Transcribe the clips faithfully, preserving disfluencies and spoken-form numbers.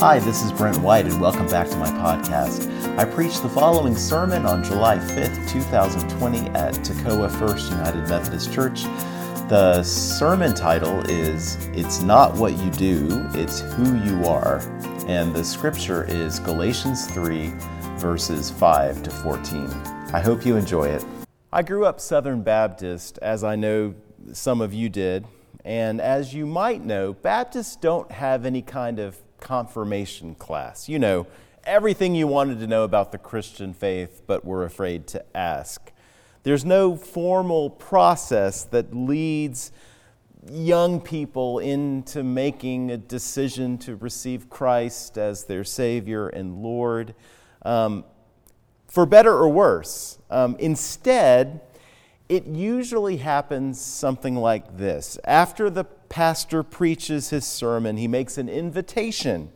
Hi, this is Brent White, and welcome back to my podcast. I preached the following sermon on July fifth, twenty twenty at Toccoa First United Methodist Church. The sermon title is, It's Not What You Do, It's Who You Are. And the scripture is Galatians three, verses five to fourteen. I hope you enjoy it. I grew up Southern Baptist, as I know some of you did. And as you might know, Baptists don't have any kind of confirmation class. You know, everything you wanted to know about the Christian faith, but were afraid to ask. There's no formal process that leads young people into making a decision to receive Christ as their Savior and Lord, um, for better or worse. Um, instead, it usually happens something like this. After the pastor preaches his sermon, he makes an invitation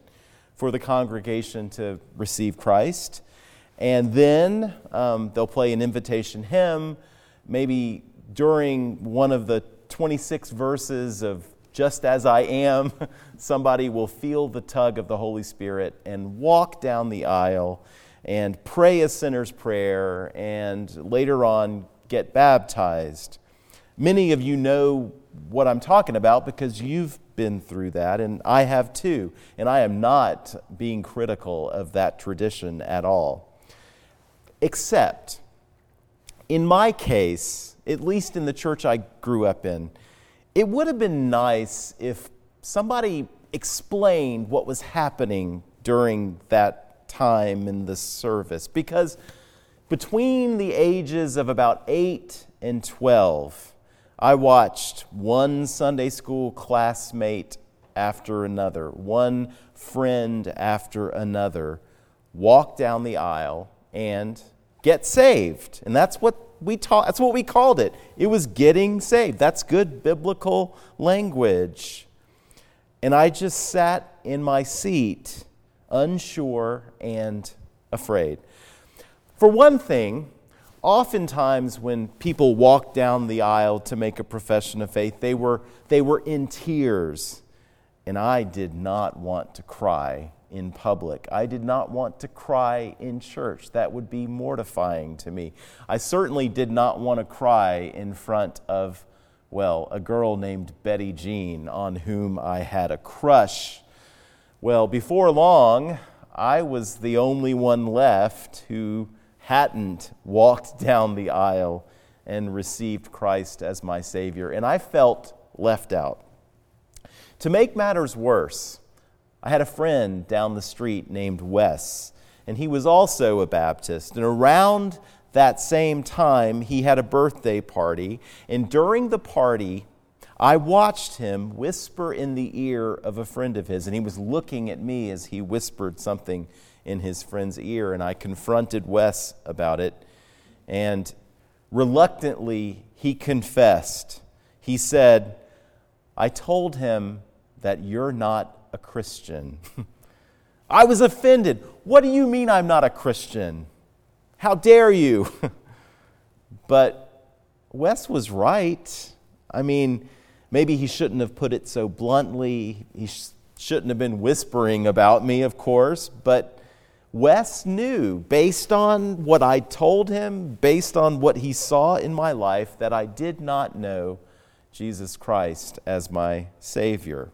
for the congregation to receive Christ. And then um, they'll play an invitation hymn, maybe during one of the twenty-six verses of Just As I Am. Somebody will feel the tug of the Holy Spirit and walk down the aisle and pray a sinner's prayer and later on get baptized. Many of you know what I'm talking about because you've been through that, and I have too, and I am not being critical of that tradition at all. Except, in my case, at least in the church I grew up in, it would have been nice if somebody explained what was happening during that time in the service, because between the ages of about eight and twelve, I watched one Sunday school classmate after another, one friend after another, walk down the aisle and get saved. And that's what we taught, that's what we called it. It was getting saved. That's good biblical language. And I just sat in my seat, unsure and afraid. For one thing, oftentimes when people walked down the aisle to make a profession of faith, they were they were in tears, and I did not want to cry in public. I did not want to cry in church. That would be mortifying to me. I certainly did not want to cry in front of, well, a girl named Betty Jean on whom I had a crush. Well, before long, I was the only one left who hadn't walked down the aisle and received Christ as my Savior, and I felt left out. To make matters worse, I had a friend down the street named Wes, and he was also a Baptist, and around that same time, he had a birthday party, and during the party, I watched him whisper in the ear of a friend of his, and he was looking at me as he whispered something in his friend's ear, and I confronted Wes about it, and reluctantly he confessed. He said, I told him that you're not a Christian. I was offended. What do you mean I'm not a Christian? How dare you? But Wes was right. I mean, maybe he shouldn't have put it so bluntly. He sh- shouldn't have been whispering about me, of course, but Wes knew, based on what I told him, based on what he saw in my life, that I did not know Jesus Christ as my Savior.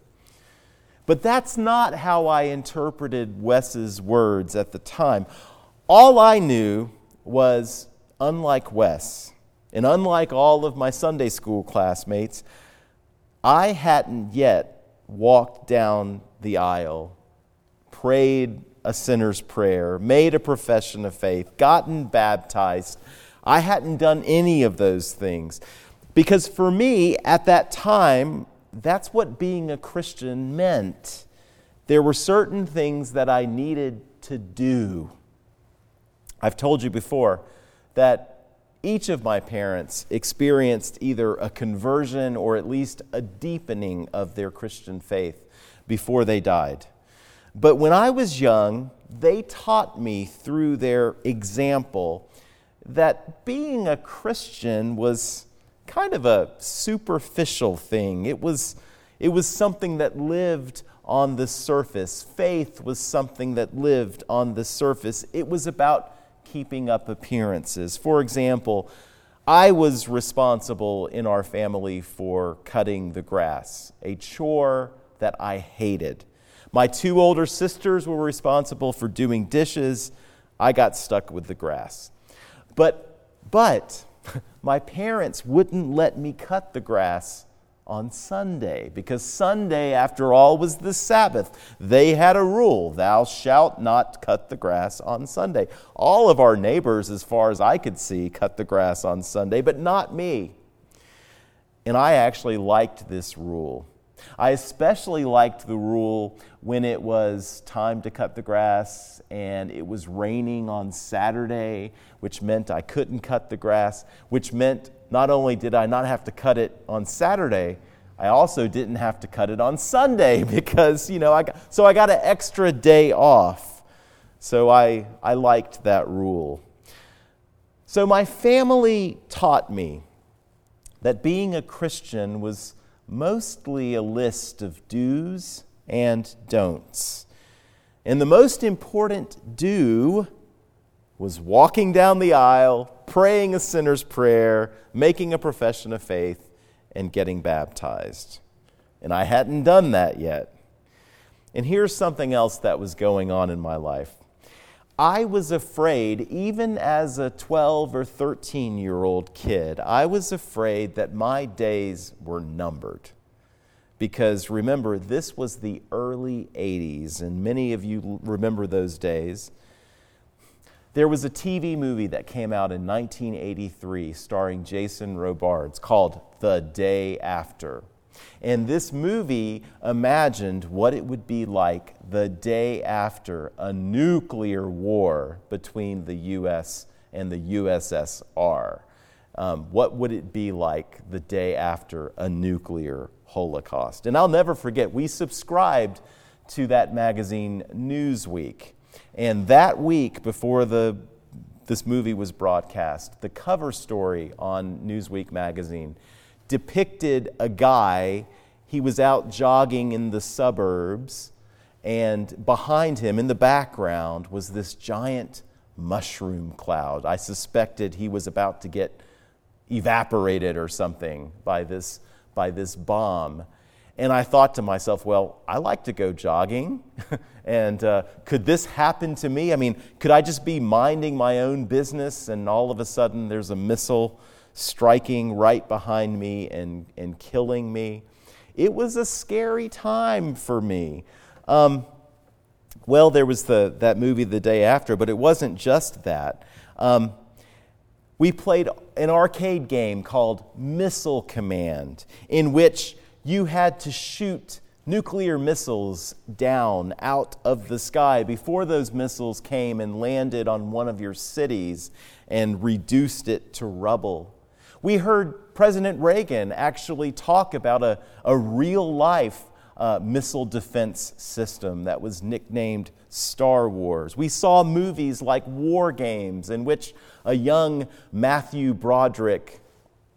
But that's not how I interpreted Wes's words at the time. All I knew was, unlike Wes, and unlike all of my Sunday school classmates, I hadn't yet walked down the aisle, prayed a sinner's prayer, made a profession of faith, gotten baptized. I hadn't done any of those things. Because for me, at that time, that's what being a Christian meant. There were certain things that I needed to do. I've told you before that each of my parents experienced either a conversion or at least a deepening of their Christian faith before they died. But when I was young, they taught me through their example that being a Christian was kind of a superficial thing. It was It was something that lived on the surface. Faith was something that lived on the surface. It was about keeping up appearances. For example, I was responsible in our family for cutting the grass, a chore that I hated. My two older sisters were responsible for doing dishes. I got stuck with the grass. But, but my parents wouldn't let me cut the grass on Sunday, because Sunday, after all, was the Sabbath. They had a rule, thou shalt not cut the grass on Sunday. All of our neighbors, as far as I could see, cut the grass on Sunday, but not me. And I actually liked this rule. I especially liked the rule when it was time to cut the grass and it was raining on Saturday, which meant I couldn't cut the grass, which meant not only did I not have to cut it on Saturday, I also didn't have to cut it on Sunday because, you know, I got, so I got an extra day off. So I, I liked that rule. So my family taught me that being a Christian was mostly a list of do's and don'ts. And the most important do was walking down the aisle, praying a sinner's prayer, making a profession of faith, and getting baptized. And I hadn't done that yet. And here's something else that was going on in my life. I was afraid, even as a twelve or thirteen-year-old kid, I was afraid that my days were numbered. Because remember, this was the early eighties, and many of you remember those days. There was a T V movie that came out in nineteen eighty-three starring Jason Robards called The Day After. And this movie imagined what it would be like the day after a nuclear war between the U S and the U S S R. Um, what would it be like the day after a nuclear holocaust? And I'll never forget, we subscribed to that magazine Newsweek. And that week before the this movie was broadcast, the cover story on Newsweek magazine depicted a guy. He was out jogging in the suburbs, and behind him in the background was this giant mushroom cloud. I suspected he was about to get evaporated or something by this by this bomb. And I thought to myself, well, I like to go jogging, and uh, could this happen to me? I mean, could I just be minding my own business, and all of a sudden there's a missile striking right behind me and, and killing me? It was a scary time for me. Um, well, there was the that movie The Day After, but it wasn't just that. Um, we played an arcade game called Missile Command, in which you had to shoot nuclear missiles down out of the sky before those missiles came and landed on one of your cities and reduced it to rubble. We heard President Reagan actually talk about a, a real-life uh, missile defense system that was nicknamed Star Wars. We saw movies like War Games, in which a young Matthew Broderick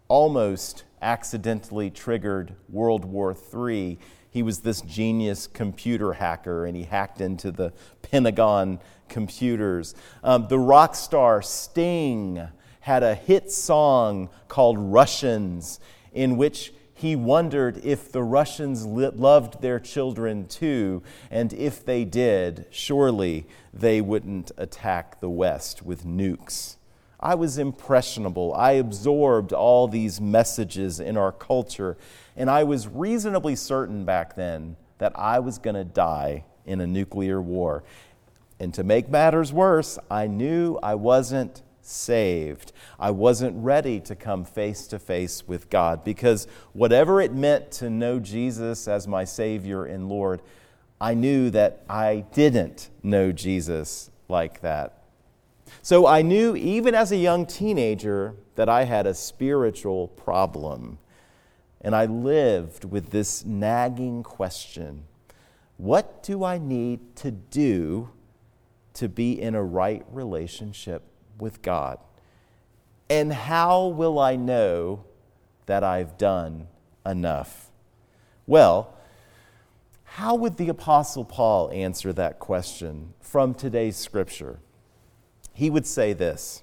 almost accidentally triggered World War Three. He was this genius computer hacker, and he hacked into the Pentagon computers. Um, the rock star Sting had a hit song called Russians, in which he wondered if the Russians li- loved their children too, and if they did, surely they wouldn't attack the West with nukes. I was impressionable. I absorbed all these messages in our culture, and I was reasonably certain back then that I was going to die in a nuclear war. And to make matters worse, I knew I wasn't saved. I wasn't ready to come face to face with God, because whatever it meant to know Jesus as my Savior and Lord, I knew that I didn't know Jesus like that. So I knew even as a young teenager that I had a spiritual problem, and I lived with this nagging question: what do I need to do to be in a right relationship with God? And how will I know that I've done enough? Well, how would the Apostle Paul answer that question from today's scripture? He would say this: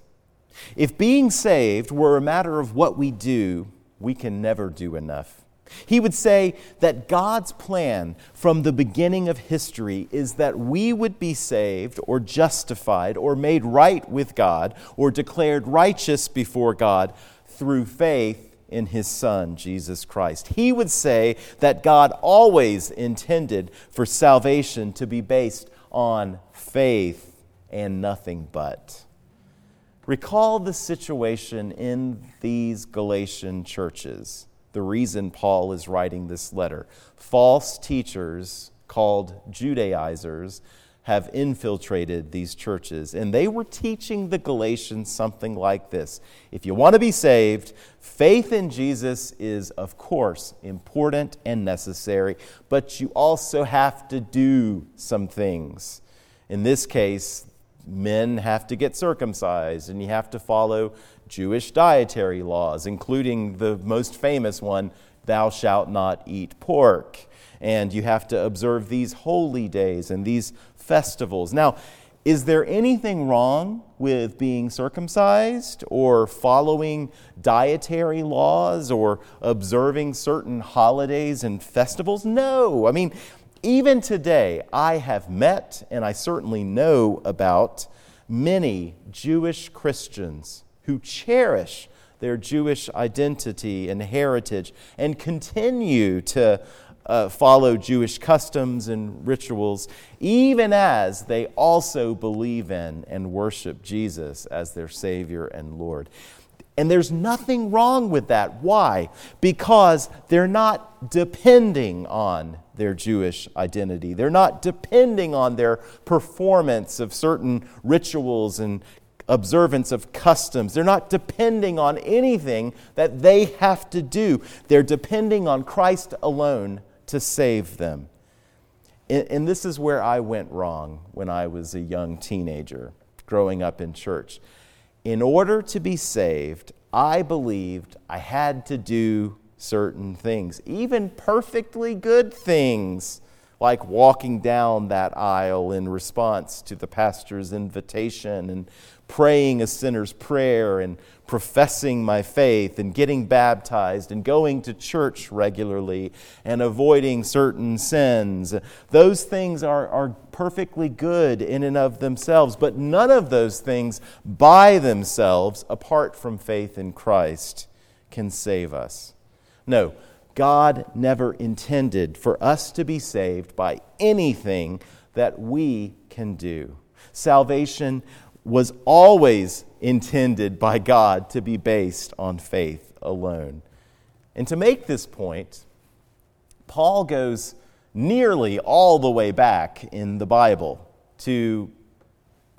if being saved were a matter of what we do, we can never do enough. He would say that God's plan from the beginning of history is that we would be saved or justified or made right with God or declared righteous before God through faith in His Son, Jesus Christ. He would say that God always intended for salvation to be based on faith and nothing but. Recall the situation in these Galatian churches. The reason Paul is writing this letter. False teachers called Judaizers have infiltrated these churches, and they were teaching the Galatians something like this. If you want to be saved, faith in Jesus is, of course, important and necessary, but you also have to do some things. In this case, men have to get circumcised, and you have to follow Jewish dietary laws, including the most famous one, thou shalt not eat pork. And you have to observe these holy days and these festivals. Now, is there anything wrong with being circumcised or following dietary laws or observing certain holidays and festivals? No. I mean, even today, I have met, and I certainly know about, many Jewish Christians who cherish their Jewish identity and heritage and continue to uh, follow Jewish customs and rituals, even as they also believe in and worship Jesus as their Savior and Lord. And there's nothing wrong with that. Why? Because they're not depending on their Jewish identity. They're not depending on their performance of certain rituals and observance of customs. They're not depending on anything that they have to do. They're depending on Christ alone to save them. And, and this is where I went wrong when I was a young teenager growing up in church. In order to be saved, I believed I had to do certain things, even perfectly good things, like walking down that aisle in response to the pastor's invitation and praying a sinner's prayer and professing my faith and getting baptized and going to church regularly and avoiding certain sins. Those things are, are perfectly good in and of themselves, but none of those things by themselves, apart from faith in Christ, can save us. No, God never intended for us to be saved by anything that we can do. Salvation was always intended by God to be based on faith alone. And to make this point, Paul goes nearly all the way back in the Bible to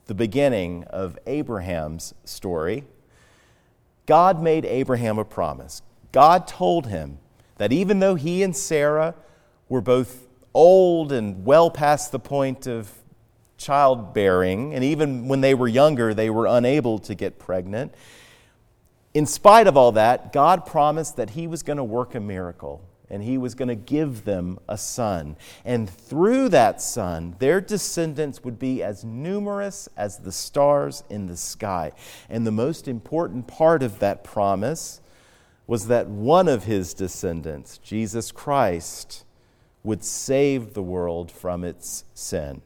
the beginning of Abraham's story. God made Abraham a promise. God told him that even though he and Sarah were both old and well past the point of childbearing, and even when they were younger, they were unable to get pregnant, in spite of all that, God promised that He was going to work a miracle, and He was going to give them a son. And through that son, their descendants would be as numerous as the stars in the sky. And the most important part of that promise was that one of his descendants, Jesus Christ, would save the world from its sin.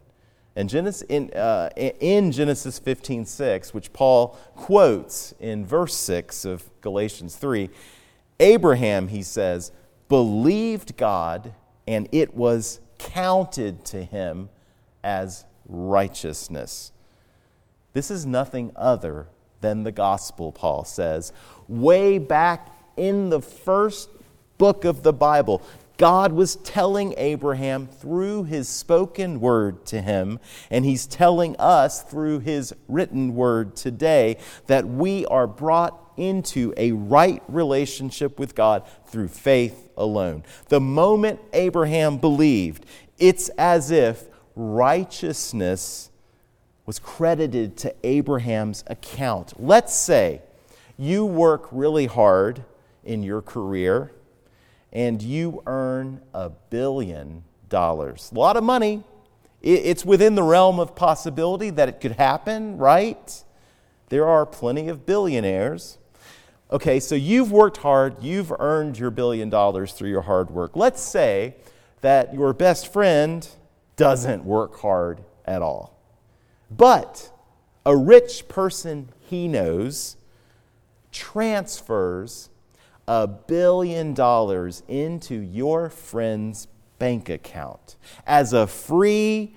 And Genesis, in, uh, in Genesis fifteen six, which Paul quotes in verse six of Galatians three, Abraham, he says, believed God, and it was counted to him as righteousness. This is nothing other than the gospel, Paul says. Way back in the first book of the Bible, God was telling Abraham through His spoken word to him, and He's telling us through His written word today, that we are brought into a right relationship with God through faith alone. The moment Abraham believed, it's as if righteousness was credited to Abraham's account. Let's say you work really hard in your career, and you earn a billion dollars. A lot of money. It's within the realm of possibility that it could happen, right? There are plenty of billionaires. Okay, so you've worked hard. You've earned your billion dollars through your hard work. Let's say that your best friend doesn't work hard at all. But a rich person he knows transfers a billion dollars into your friend's bank account as a free,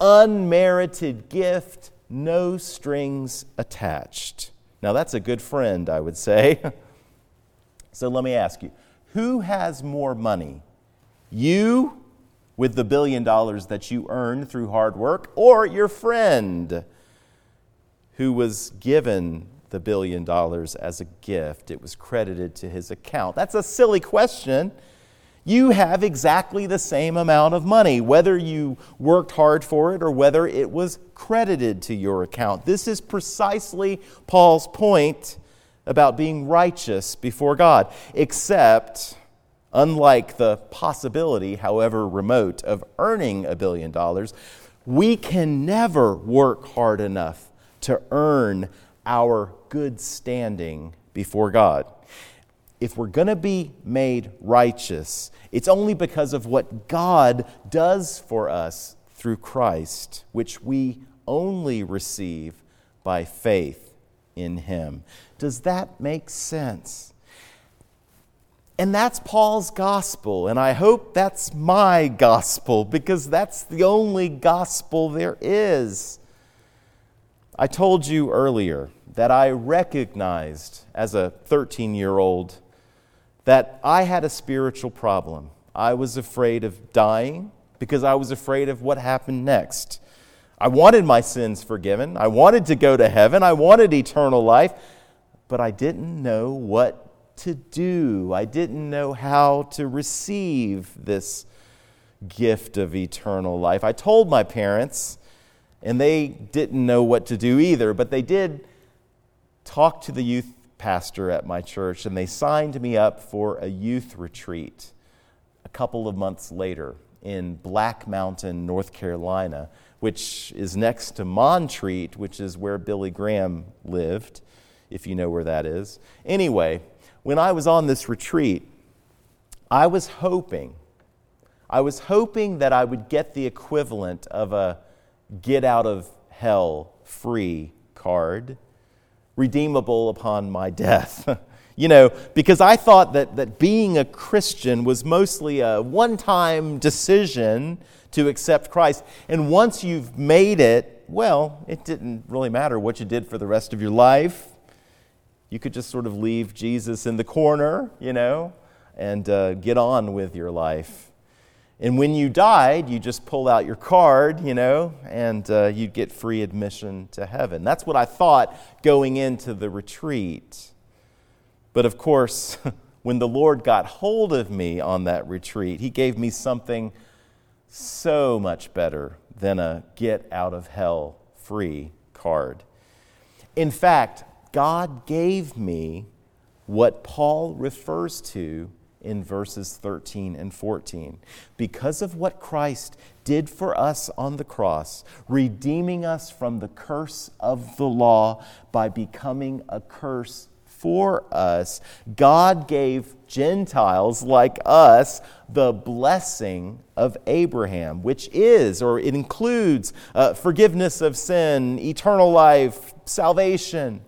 unmerited gift, no strings attached. Now, that's a good friend, I would say. So let me ask you, who has more money? You, with the billion dollars that you earned through hard work, or your friend who was given the billion dollars as a gift? It was credited to his account. That's a silly question. You have exactly the same amount of money, whether you worked hard for it or whether it was credited to your account. This is precisely Paul's point about being righteous before God, except, unlike the possibility, however remote, of earning a billion dollars, we can never work hard enough to earn our good standing before God. If we're going to be made righteous, it's only because of what God does for us through Christ, which we only receive by faith in Him. Does that make sense? And that's Paul's gospel, and I hope that's my gospel, because that's the only gospel there is. I told you earlier that I recognized as a thirteen-year-old that I had a spiritual problem. I was afraid of dying because I was afraid of what happened next. I wanted my sins forgiven. I wanted to go to heaven. I wanted eternal life. But I didn't know what to do. I didn't know how to receive this gift of eternal life. I told my parents, and they didn't know what to do either, but they did talk to the youth pastor at my church, and they signed me up for a youth retreat a couple of months later in Black Mountain, North Carolina, which is next to Montreat, which is where Billy Graham lived, if you know where that is. Anyway, when I was on this retreat, I was hoping, I was hoping that I would get the equivalent of a get out of hell free card, redeemable upon my death. You know, because I thought that, that being a Christian was mostly a one-time decision to accept Christ. And once you've made it, well, it didn't really matter what you did for the rest of your life. You could just sort of leave Jesus in the corner, you know, and uh, get on with your life. And when you died, you just pull out your card, you know, and uh, you'd get free admission to heaven. That's what I thought going into the retreat. But of course, when the Lord got hold of me on that retreat, He gave me something so much better than a get out of hell free card. In fact, God gave me what Paul refers to in verses thirteen and fourteen. Because of what Christ did for us on the cross, redeeming us from the curse of the law by becoming a curse for us, God gave Gentiles like us the blessing of Abraham, which is, or it includes, uh, forgiveness of sin, eternal life, salvation.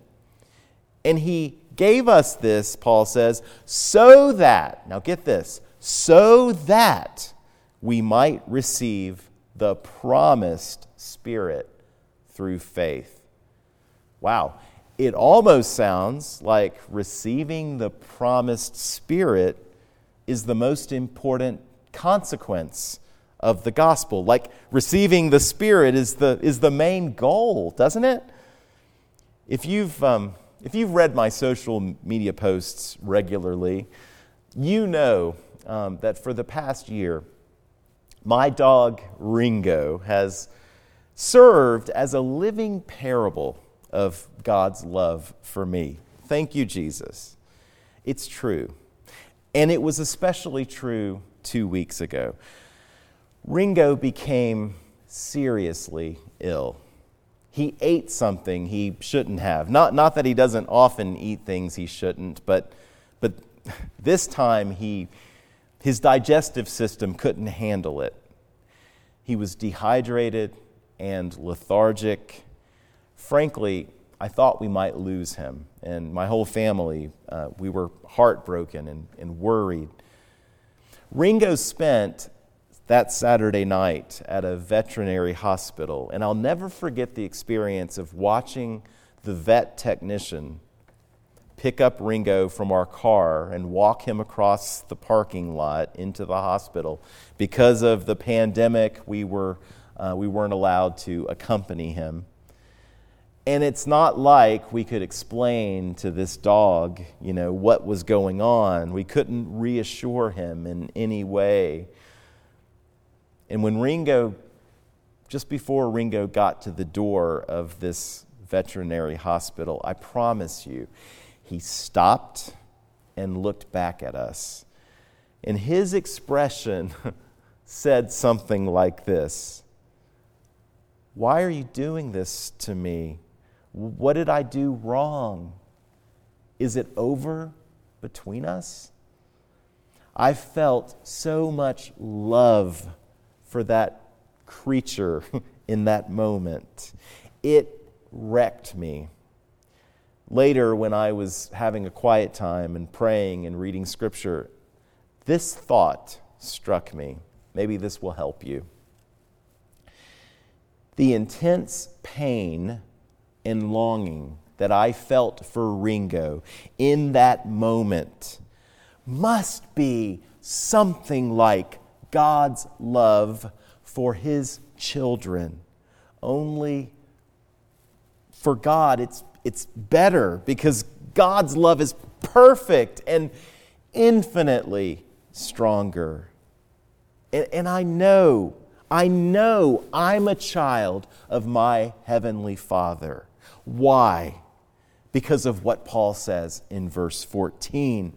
And He gave us this, Paul says, so that, now get this, so that we might receive the promised Spirit through faith. Wow, it almost sounds like receiving the promised Spirit is the most important consequence of the gospel. Like receiving the Spirit is the is the main goal, doesn't it? If you've um, If you've read my social media posts regularly, you know um, that for the past year, my dog Ringo has served as a living parable of God's love for me. Thank you, Jesus. It's true. And it was especially true two weeks ago. Ringo became seriously ill. He ate something he shouldn't have. Not not that he doesn't often eat things he shouldn't, but but this time he his digestive system couldn't handle it. He was dehydrated and lethargic. Frankly, I thought we might lose him, and my whole family, uh, we were heartbroken and, and worried. Ringo spent that Saturday night at a veterinary hospital, and I'll never forget the experience of watching the vet technician pick up Ringo from our car and walk him across the parking lot into the hospital. Because of the pandemic, we were uh, we weren't allowed to accompany him. And it's not like we could explain to this dog, you know, what was going on. We couldn't reassure him in any way. And when Ringo, just before Ringo got to the door of this veterinary hospital, I promise you, he stopped and looked back at us. And his expression said something like this: "Why are you doing this to me? What did I do wrong? Is it over between us?" I felt so much love for that creature in that moment. It wrecked me. Later, when I was having a quiet time and praying and reading scripture, this thought struck me. Maybe this will help you. The intense pain and longing that I felt for Ringo in that moment must be something like God's love for his children. Only for God, it's it's better, because God's love is perfect and infinitely stronger. And, and I know I know I'm a child of my heavenly Father. Why? Because of what Paul says in verse fourteen.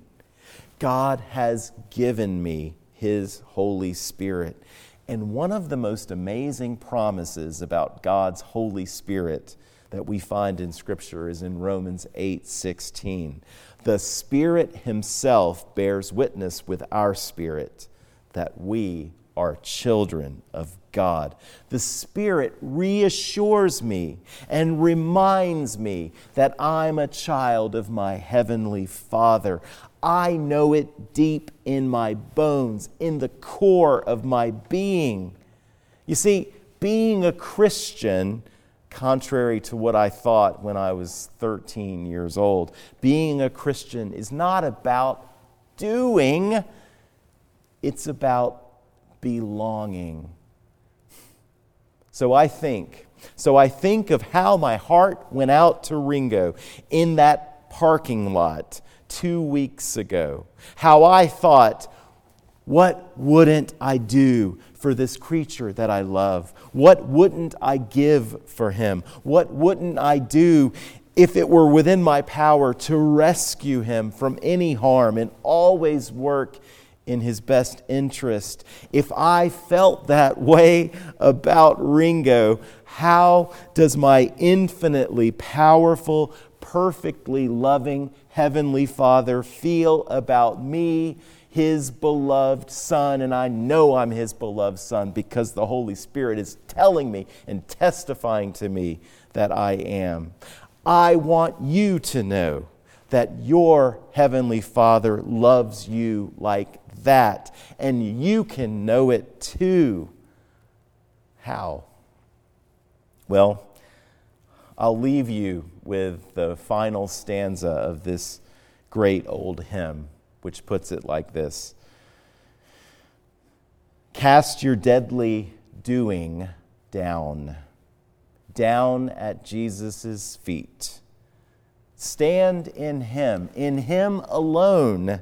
God has given me his Holy Spirit. And one of the most amazing promises about God's Holy Spirit that we find in Scripture is in Romans eight sixteen. The Spirit himself bears witness with our spirit that we are children of God. The Spirit reassures me and reminds me that I'm a child of my heavenly Father. I know it deep in my bones, in the core of my being. You see, being a Christian, contrary to what I thought when I was thirteen years old, being a Christian is not about doing, it's about belonging. So I think, so I think of how my heart went out to Ringo in that parking lot two weeks ago. How I thought, what wouldn't I do for this creature that I love? What wouldn't I give for him? What wouldn't I do if it were within my power to rescue him from any harm and always work in his best interest? If I felt that way about Ringo, how does my infinitely powerful, perfectly loving Heavenly Father feel about me, his beloved Son? And I know I'm his beloved Son because the Holy Spirit is telling me and testifying to me that I am. I want you to know that your Heavenly Father loves you like that, and you can know it too. How? Well, I'll leave you with the final stanza of this great old hymn, which puts it like this: "Cast your deadly doing down, down at Jesus' feet. Stand in him, in him alone,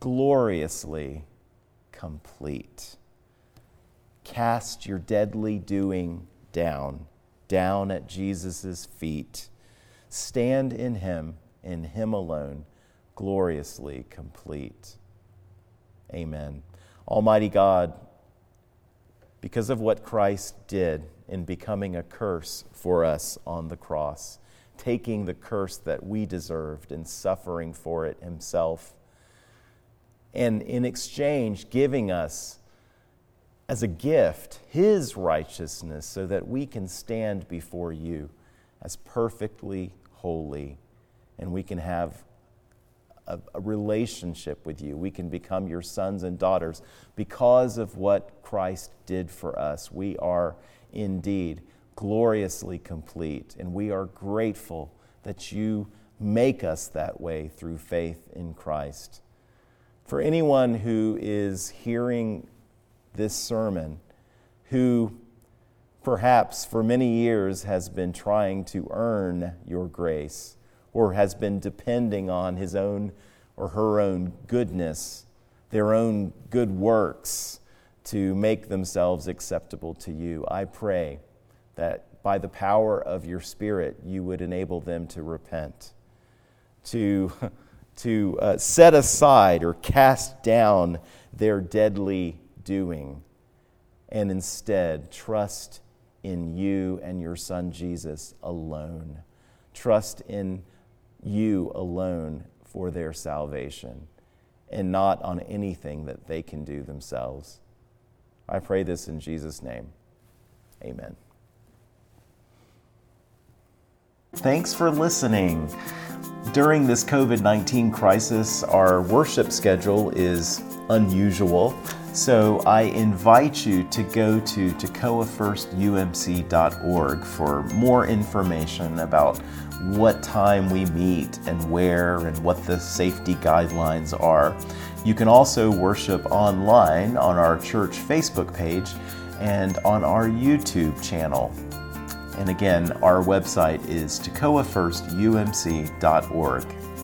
gloriously complete." Cast your deadly doing down, down at Jesus' feet. Stand in him, in him alone, gloriously complete. Amen. Almighty God, because of what Christ did in becoming a curse for us on the cross, taking the curse that we deserved and suffering for it himself, and in exchange giving us as a gift his righteousness so that we can stand before you as perfectly holy and we can have a, a relationship with you. We can become your sons and daughters because of what Christ did for us. We are indeed gloriously complete, and we are grateful that you make us that way through faith in Christ. For anyone who is hearing this sermon, who perhaps for many years has been trying to earn your grace or has been depending on his own or her own goodness, their own good works to make themselves acceptable to you, I pray that by the power of your Spirit, you would enable them to repent, to, to uh, set aside or cast down their deadly doing, and instead trust in you and your Son Jesus alone. Trust in you alone for their salvation and not on anything that they can do themselves. I pray this in Jesus' name. Amen. Thanks for listening. During this covid nineteen crisis, our worship schedule is unusual. So I invite you to go to toccoa first u m c dot org for more information about what time we meet and where and what the safety guidelines are. You can also worship online on our church Facebook page and on our YouTube channel. And again, our website is toccoa first u m c dot org.